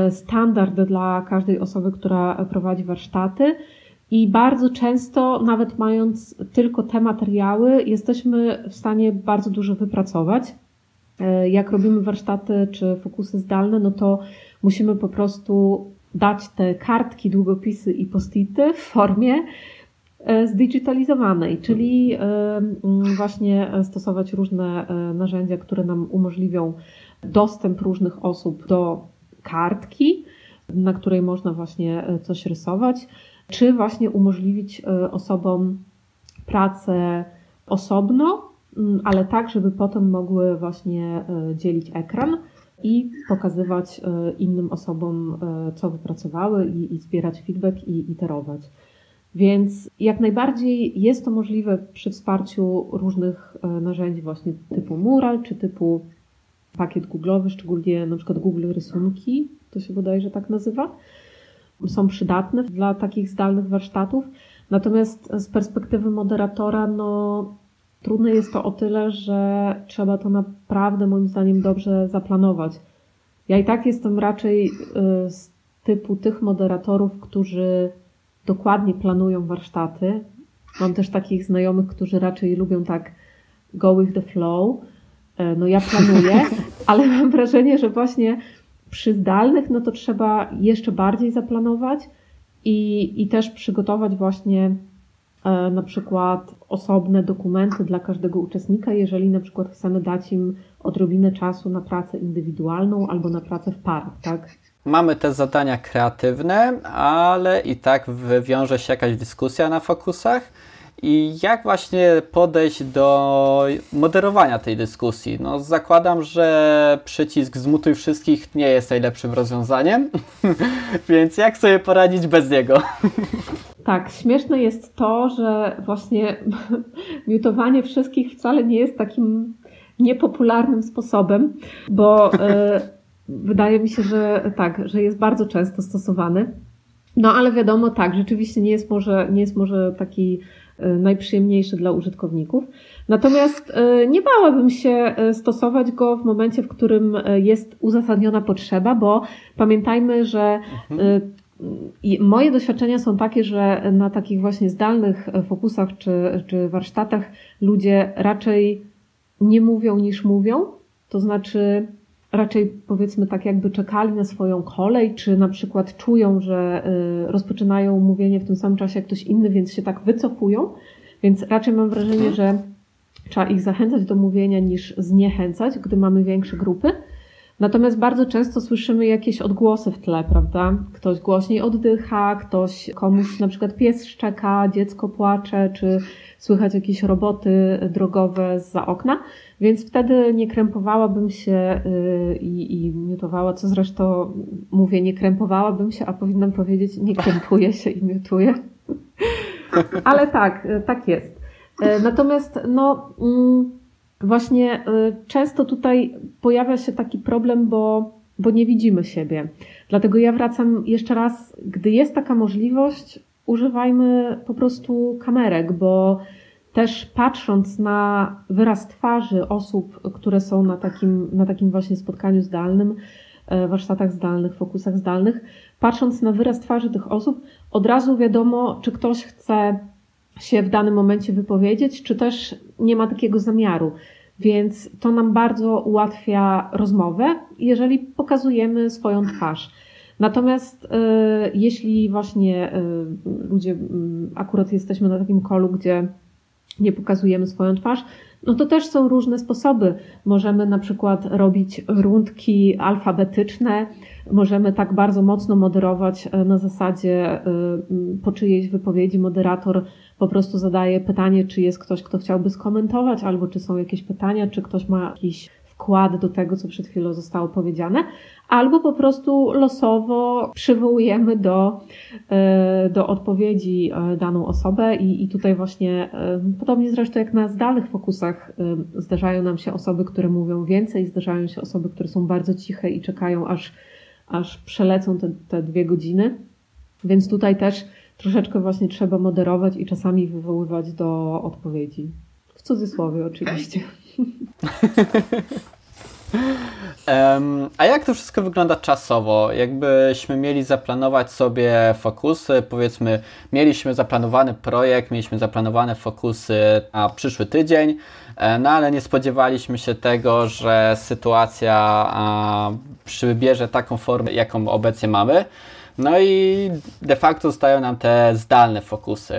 standard dla każdej osoby, która prowadzi warsztaty. I bardzo często, nawet mając tylko te materiały, jesteśmy w stanie bardzo dużo wypracować. Jak robimy warsztaty czy fokusy zdalne, no to musimy po prostu dać te kartki, długopisy i post-ity w formie zdigitalizowanej, czyli właśnie stosować różne narzędzia, które nam umożliwią dostęp różnych osób do kartki, na której można właśnie coś rysować, czy właśnie umożliwić osobom pracę osobno, ale tak, żeby potem mogły właśnie dzielić ekran i pokazywać innym osobom, co wypracowały i, i zbierać feedback i iterować. Więc jak najbardziej jest to możliwe przy wsparciu różnych narzędzi właśnie typu Mural, czy typu pakiet google'owy, szczególnie na przykład Google Rysunki, to się bodajże tak nazywa. Są przydatne dla takich zdalnych warsztatów. Natomiast z perspektywy moderatora, no trudne jest to o tyle, że trzeba to naprawdę moim zdaniem dobrze zaplanować. Ja i tak jestem raczej z typu tych moderatorów, którzy dokładnie planują warsztaty. Mam też takich znajomych, którzy raczej lubią tak go with the flow. No ja planuję, ale mam wrażenie, że właśnie przy zdalnych no to trzeba jeszcze bardziej zaplanować i, i też przygotować właśnie na przykład osobne dokumenty dla każdego uczestnika, jeżeli na przykład chcemy dać im odrobinę czasu na pracę indywidualną albo na pracę w parach, tak? Mamy te zadania kreatywne, ale i tak wywiąże się jakaś dyskusja na fokusach. I jak właśnie podejść do moderowania tej dyskusji? No, zakładam, że przycisk zmutuj wszystkich nie jest najlepszym rozwiązaniem, więc jak sobie poradzić bez niego? Tak, śmieszne jest to, że właśnie miutowanie wszystkich wcale nie jest takim niepopularnym sposobem, bo e, wydaje mi się, że tak, że jest bardzo często stosowany. No ale wiadomo, tak, rzeczywiście nie jest może, nie jest może taki najprzyjemniejszy dla użytkowników. Natomiast nie bałabym się stosować go w momencie, w którym jest uzasadniona potrzeba, bo pamiętajmy, że mhm. I moje doświadczenia są takie, że na takich właśnie zdalnych fokusach czy, czy warsztatach ludzie raczej nie mówią niż mówią, to znaczy raczej powiedzmy tak jakby czekali na swoją kolej, czy na przykład czują, że rozpoczynają mówienie w tym samym czasie jak ktoś inny, więc się tak wycofują, więc raczej mam wrażenie, że trzeba ich zachęcać do mówienia niż zniechęcać, gdy mamy większe grupy. Natomiast bardzo często słyszymy jakieś odgłosy w tle, prawda? Ktoś głośniej oddycha, ktoś komuś na przykład pies szczeka, dziecko płacze, czy słychać jakieś roboty drogowe zza okna, więc wtedy nie krępowałabym się i, i miutowała, co zresztą mówię, nie krępowałabym się, a powinnam powiedzieć, nie krępuję się i miutuję. Ale tak, tak jest. Natomiast no... Właśnie często tutaj pojawia się taki problem, bo, bo nie widzimy siebie. Dlatego ja wracam jeszcze raz, gdy jest taka możliwość, używajmy po prostu kamerek, bo też patrząc na wyraz twarzy osób, które są na takim, na takim właśnie spotkaniu zdalnym, warsztatach zdalnych, fokusach zdalnych, patrząc na wyraz twarzy tych osób, od razu wiadomo, czy ktoś chce się w danym momencie wypowiedzieć, czy też nie ma takiego zamiaru. Więc to nam bardzo ułatwia rozmowę, jeżeli pokazujemy swoją twarz. Natomiast y, jeśli właśnie y, ludzie, y, akurat jesteśmy na takim kolu, gdzie nie pokazujemy swoją twarz, no to też są różne sposoby. Możemy na przykład robić rundki alfabetyczne, możemy tak bardzo mocno moderować na zasadzie po czyjejś wypowiedzi moderator po prostu zadaje pytanie, czy jest ktoś, kto chciałby skomentować, albo czy są jakieś pytania, czy ktoś ma jakiś wkład do tego, co przed chwilą zostało powiedziane, albo po prostu losowo przywołujemy do, do odpowiedzi daną osobę i, i tutaj właśnie, podobnie zresztą jak na zdalnych fokusach, zdarzają nam się osoby, które mówią więcej, zdarzają się osoby, które są bardzo ciche i czekają, aż, aż przelecą te, te dwie godziny, więc tutaj też troszeczkę właśnie trzeba moderować i czasami wywoływać do odpowiedzi. W cudzysłowie oczywiście. um, a jak to wszystko wygląda czasowo? Jakbyśmy mieli zaplanować sobie fokusy, powiedzmy, mieliśmy zaplanowany projekt, mieliśmy zaplanowane fokusy na przyszły tydzień, no ale nie spodziewaliśmy się tego, że sytuacja a, przybierze taką formę, jaką obecnie mamy. No i de facto zostają nam te zdalne fokusy.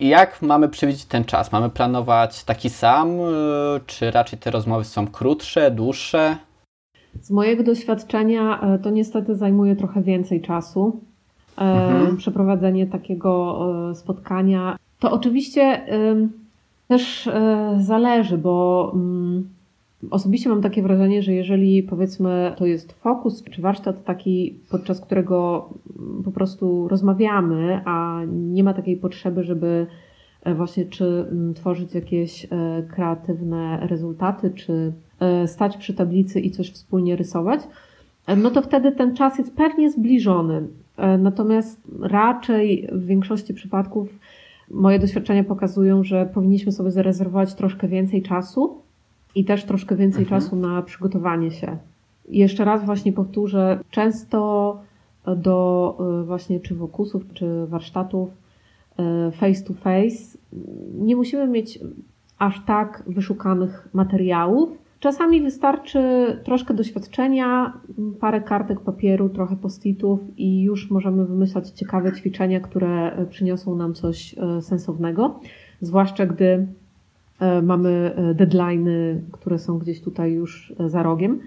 I jak mamy przewidzieć ten czas? Mamy planować taki sam, czy raczej te rozmowy są krótsze, dłuższe? Z mojego doświadczenia to niestety zajmuje trochę więcej czasu. Mhm. Przeprowadzenie takiego spotkania. To oczywiście też zależy, bo osobiście mam takie wrażenie, że jeżeli powiedzmy to jest fokus czy warsztat taki, podczas którego po prostu rozmawiamy, a nie ma takiej potrzeby, żeby właśnie czy tworzyć jakieś kreatywne rezultaty, czy stać przy tablicy i coś wspólnie rysować, no to wtedy ten czas jest pewnie zbliżony. Natomiast raczej w większości przypadków moje doświadczenia pokazują, że powinniśmy sobie zarezerwować troszkę więcej czasu, i też troszkę więcej mhm. czasu na przygotowanie się. Jeszcze raz właśnie powtórzę, często do właśnie czy fokusów, czy warsztatów face to face nie musimy mieć aż tak wyszukanych materiałów. Czasami wystarczy troszkę doświadczenia, parę kartek papieru, trochę post-itów i już możemy wymyślać ciekawe ćwiczenia, które przyniosą nam coś sensownego, zwłaszcza gdy mamy deadline'y, które są gdzieś tutaj już za rogiem.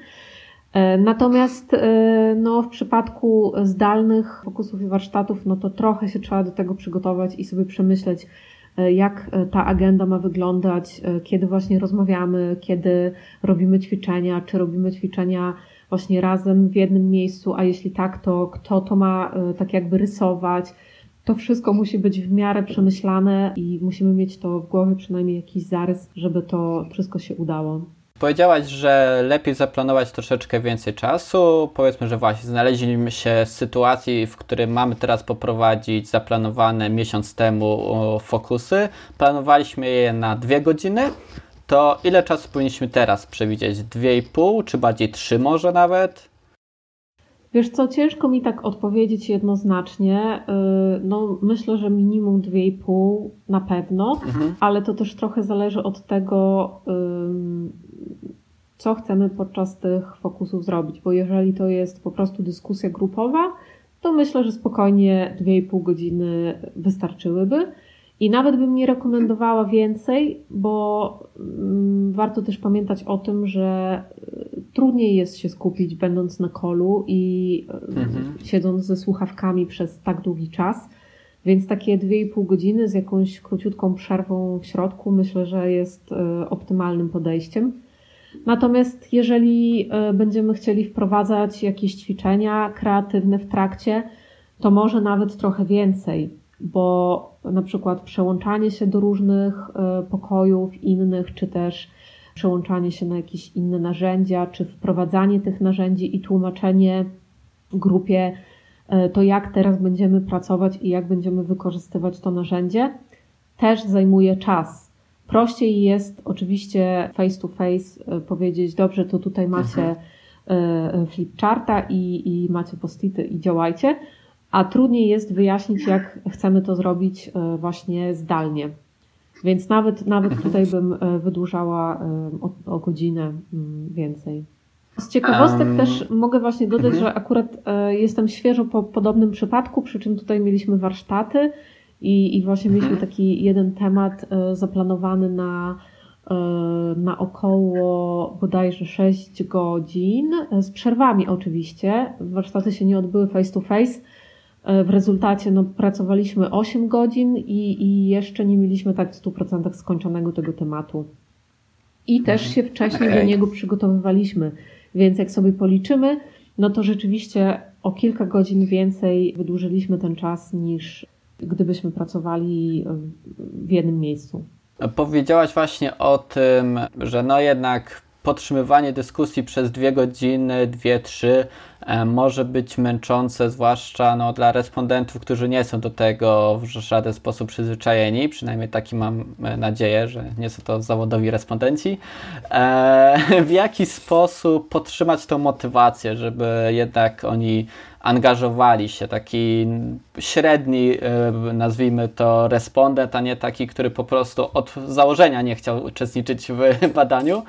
Natomiast no, w przypadku zdalnych fokusów i warsztatów, no to trochę się trzeba do tego przygotować i sobie przemyśleć, jak ta agenda ma wyglądać, kiedy właśnie rozmawiamy, kiedy robimy ćwiczenia, czy robimy ćwiczenia właśnie razem w jednym miejscu, a jeśli tak, to kto to ma tak jakby rysować. To wszystko musi być w miarę przemyślane i musimy mieć to w głowie przynajmniej jakiś zarys, żeby to wszystko się udało. Powiedziałaś, że lepiej zaplanować troszeczkę więcej czasu. Powiedzmy, że właśnie znaleźliśmy się w sytuacji, w której mamy teraz poprowadzić zaplanowane miesiąc temu fokusy. Planowaliśmy je na dwie godziny. To ile czasu powinniśmy teraz przewidzieć? Dwie i pół, czy bardziej trzy może nawet? Wiesz co, ciężko mi tak odpowiedzieć jednoznacznie. No, myślę, że minimum dwie i pół na pewno, mhm. ale to też trochę zależy od tego, co chcemy podczas tych fokusów zrobić, bo jeżeli to jest po prostu dyskusja grupowa, to myślę, że spokojnie dwie i pół godziny wystarczyłyby. I nawet bym nie rekomendowała więcej, bo warto też pamiętać o tym, że trudniej jest się skupić, będąc na callu i mhm. siedząc ze słuchawkami przez tak długi czas. Więc takie dwie i pół godziny z jakąś króciutką przerwą w środku myślę, że jest optymalnym podejściem. Natomiast jeżeli będziemy chcieli wprowadzać jakieś ćwiczenia kreatywne w trakcie, to może nawet trochę więcej, bo na przykład przełączanie się do różnych pokojów innych, czy też przełączanie się na jakieś inne narzędzia, czy wprowadzanie tych narzędzi i tłumaczenie grupie, to jak teraz będziemy pracować i jak będziemy wykorzystywać to narzędzie, też zajmuje czas. Prościej jest oczywiście face to face powiedzieć, dobrze, to tutaj macie mhm. flipcharta i, i macie postity i działajcie, a trudniej jest wyjaśnić, jak chcemy to zrobić właśnie zdalnie. Więc nawet, nawet tutaj bym wydłużała o, o godzinę więcej. Z ciekawostek um. też mogę właśnie dodać, mhm. że akurat jestem świeżo po podobnym przypadku, przy czym tutaj mieliśmy warsztaty i, i właśnie mieliśmy taki jeden temat zaplanowany na, na około bodajże sześć godzin, z przerwami oczywiście. Warsztaty się nie odbyły face to face. W rezultacie no, pracowaliśmy osiem godzin i, i jeszcze nie mieliśmy tak w stu procentach skończonego tego tematu. I mhm. też się wcześniej okay. do niego przygotowywaliśmy, więc jak sobie policzymy, no to rzeczywiście o kilka godzin więcej wydłużyliśmy ten czas niż gdybyśmy pracowali w jednym miejscu. Powiedziałaś właśnie o tym, że no jednak podtrzymywanie dyskusji przez dwie godziny, dwie, trzy może być męczące, zwłaszcza no, dla respondentów, którzy nie są do tego w żaden sposób przyzwyczajeni, przynajmniej taki mam nadzieję, że nie są to zawodowi respondenci. E, w jaki sposób podtrzymać tą motywację, żeby jednak oni angażowali się, taki średni, nazwijmy to, respondent, a nie taki, który po prostu od założenia nie chciał uczestniczyć w badaniu.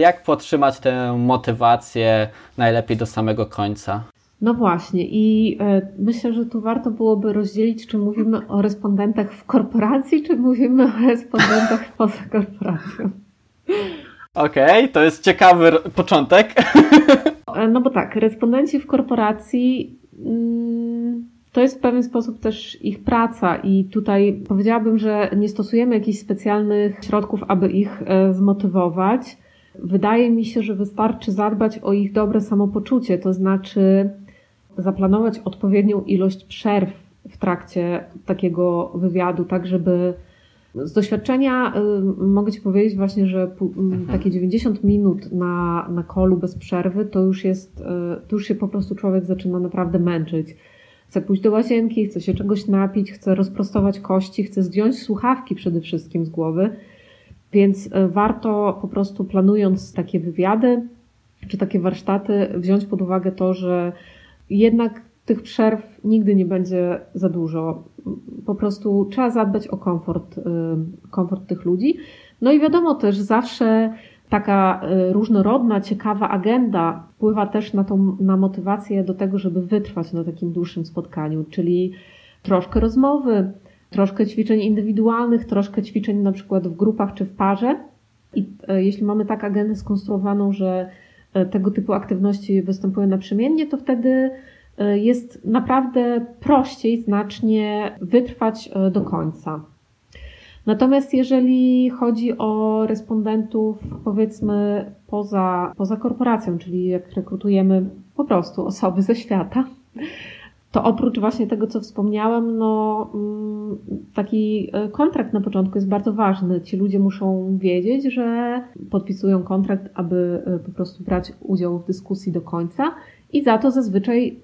Jak podtrzymać tę motywację najlepiej do samego końca? No właśnie i myślę, że tu warto byłoby rozdzielić, czy mówimy o respondentach w korporacji, czy mówimy o respondentach poza korporacją. Okej, okay, to jest ciekawy początek. No bo tak, respondenci w korporacji to jest w pewien sposób też ich praca i tutaj powiedziałabym, że nie stosujemy jakichś specjalnych środków, aby ich zmotywować. Wydaje mi się, że wystarczy zadbać o ich dobre samopoczucie, to znaczy zaplanować odpowiednią ilość przerw w trakcie takiego wywiadu, tak żeby... Z doświadczenia mogę Ci powiedzieć właśnie, że takie dziewięćdziesiąt minut na, na callu bez przerwy to już jest, to już się po prostu człowiek zaczyna naprawdę męczyć. Chce pójść do łazienki, chce się czegoś napić, chce rozprostować kości, chce zdjąć słuchawki przede wszystkim z głowy, więc warto po prostu planując takie wywiady czy takie warsztaty wziąć pod uwagę to, że jednak tych przerw nigdy nie będzie za dużo. Po prostu trzeba zadbać o komfort, komfort tych ludzi. No i wiadomo też, zawsze taka różnorodna, ciekawa agenda wpływa też na tą, na motywację do tego, żeby wytrwać na takim dłuższym spotkaniu, czyli troszkę rozmowy, troszkę ćwiczeń indywidualnych, troszkę ćwiczeń na przykład w grupach czy w parze. I jeśli mamy tak agendę skonstruowaną, że tego typu aktywności występują naprzemiennie, to wtedy jest naprawdę prościej znacznie wytrwać do końca. Natomiast jeżeli chodzi o respondentów, powiedzmy, poza, poza korporacją, czyli jak rekrutujemy po prostu osoby ze świata, to oprócz właśnie tego, co wspomniałam, no taki kontrakt na początku jest bardzo ważny. Ci ludzie muszą wiedzieć, że podpisują kontrakt, aby po prostu brać udział w dyskusji do końca. I za to zazwyczaj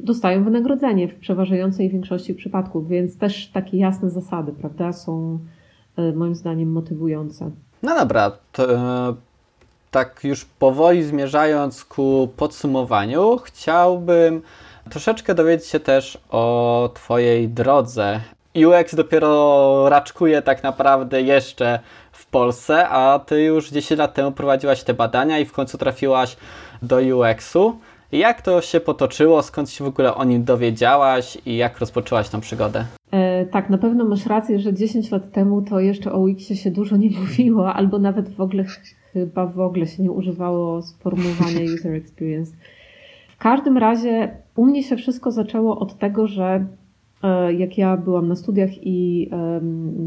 dostają wynagrodzenie w przeważającej większości przypadków, więc też takie jasne zasady, prawda, są moim zdaniem motywujące. No dobra, to, tak już powoli zmierzając ku podsumowaniu, chciałbym troszeczkę dowiedzieć się też o Twojej drodze. U X dopiero raczkuje tak naprawdę jeszcze w Polsce, a Ty już dziesięć lat temu prowadziłaś te badania i w końcu trafiłaś do U X-u. Jak to się potoczyło? Skąd się w ogóle o nim dowiedziałaś i jak rozpoczęłaś tą przygodę? E, tak, na pewno masz rację, że dziesięć lat temu to jeszcze o U X-ie się dużo nie mówiło, albo nawet w ogóle chyba w ogóle się nie używało sformułowania user experience. W każdym razie u mnie się wszystko zaczęło od tego, że jak ja byłam na studiach i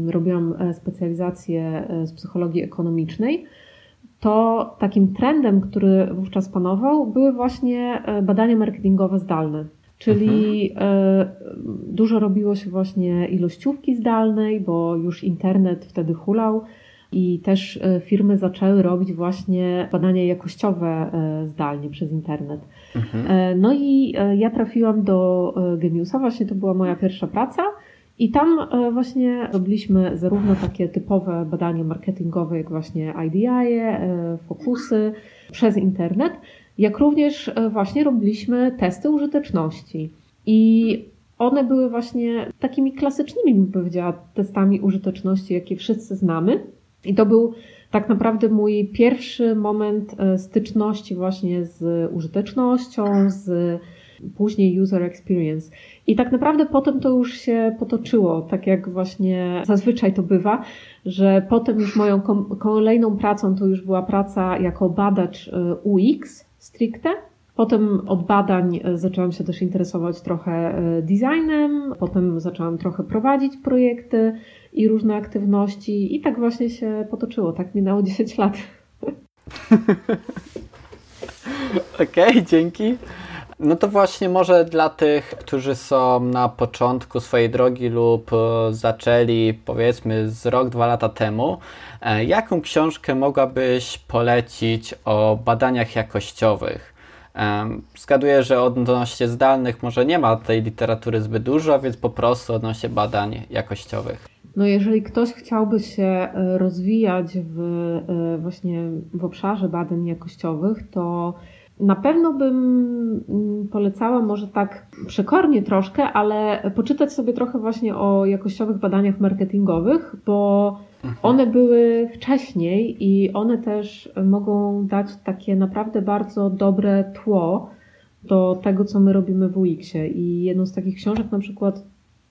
robiłam specjalizację z psychologii ekonomicznej, to takim trendem, który wówczas panował, były właśnie badania marketingowe zdalne. Czyli dużo robiło się właśnie ilościówki zdalnej, bo już internet wtedy hulał i też firmy zaczęły robić właśnie badania jakościowe zdalnie przez internet. Mhm. No i ja trafiłam do Gemiusa, właśnie to była moja pierwsza praca i tam właśnie robiliśmy zarówno takie typowe badania marketingowe, jak właśnie I D I, fokusy przez internet, jak również właśnie robiliśmy testy użyteczności i one były właśnie takimi klasycznymi, bym powiedziała, testami użyteczności, jakie wszyscy znamy. I to był tak naprawdę mój pierwszy moment styczności właśnie z użytecznością, z później user experience. I tak naprawdę potem to już się potoczyło, tak jak właśnie zazwyczaj to bywa, że potem już moją kolejną pracą to już była praca jako badacz U X stricte. Potem od badań zaczęłam się też interesować trochę designem, potem zaczęłam trochę prowadzić projekty i różne aktywności i tak właśnie się potoczyło. Tak minęło dziesięć lat. Okej, okay, dzięki. No to właśnie może dla tych, którzy są na początku swojej drogi lub zaczęli powiedzmy z rok, dwa lata temu, jaką książkę mogłabyś polecić o badaniach jakościowych? Zgaduję, że odnośnie zdalnych może nie ma tej literatury zbyt dużo, więc po prostu odnośnie badań jakościowych. No jeżeli ktoś chciałby się rozwijać w, właśnie w obszarze badań jakościowych, to na pewno bym polecała może tak przekornie troszkę, ale poczytać sobie trochę właśnie o jakościowych badaniach marketingowych, bo one były wcześniej i one też mogą dać takie naprawdę bardzo dobre tło do tego, co my robimy w U X-ie. I jedną z takich książek na przykład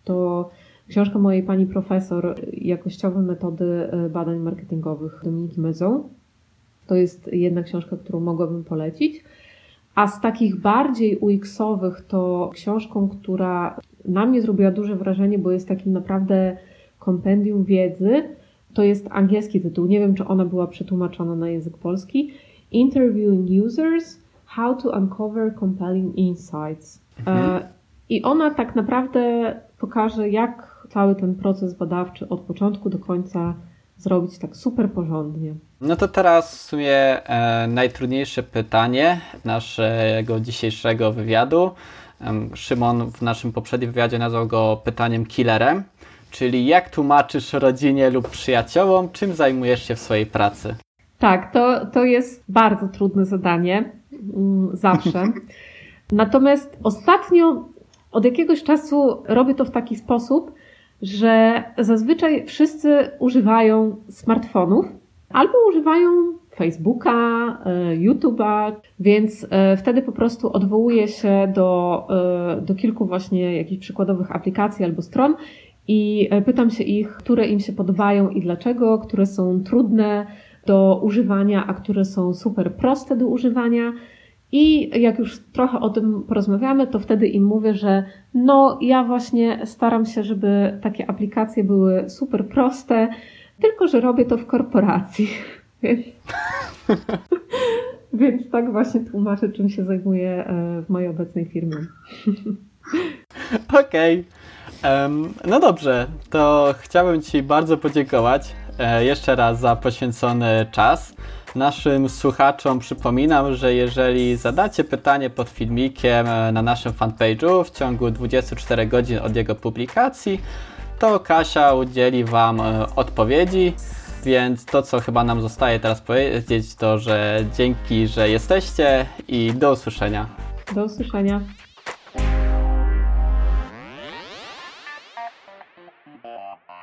to książka mojej pani profesor Jakościowe metody badań marketingowych Dominiki Mezon. To jest jedna książka, którą mogłabym polecić. A z takich bardziej U X-owych to książką, która na mnie zrobiła duże wrażenie, bo jest takim naprawdę kompendium wiedzy. To jest angielski tytuł, nie wiem, czy ona była przetłumaczona na język polski. Interviewing Users: How to Uncover Compelling Insights. Mhm. I ona tak naprawdę pokaże, jak cały ten proces badawczy od początku do końca zrobić tak super porządnie. No to teraz w sumie e, najtrudniejsze pytanie naszego dzisiejszego wywiadu. Szymon w naszym poprzednim wywiadzie nazwał go pytaniem killerem. Czyli jak tłumaczysz rodzinie lub przyjaciołom, czym zajmujesz się w swojej pracy? Tak, to, to jest bardzo trudne zadanie, zawsze. Natomiast ostatnio od jakiegoś czasu robię to w taki sposób, że zazwyczaj wszyscy używają smartfonów albo używają Facebooka, YouTube'a, więc wtedy po prostu odwołuję się do, do kilku właśnie jakichś przykładowych aplikacji albo stron i pytam się ich, które im się podobają i dlaczego, które są trudne do używania, a które są super proste do używania. I jak już trochę o tym porozmawiamy, to wtedy im mówię, że no ja właśnie staram się, żeby takie aplikacje były super proste, tylko że robię to w korporacji. Więc, więc tak właśnie tłumaczę, czym się zajmuję w mojej obecnej firmie. Okej. Okay. No dobrze, to chciałbym Ci bardzo podziękować jeszcze raz za poświęcony czas. Naszym słuchaczom przypominam, że jeżeli zadacie pytanie pod filmikiem na naszym fanpage'u w ciągu dwudziestu czterech godzin od jego publikacji, to Kasia udzieli Wam odpowiedzi, więc to, co chyba nam zostaje teraz powiedzieć, to że dzięki, że jesteście i do usłyszenia. Do usłyszenia. Yeah.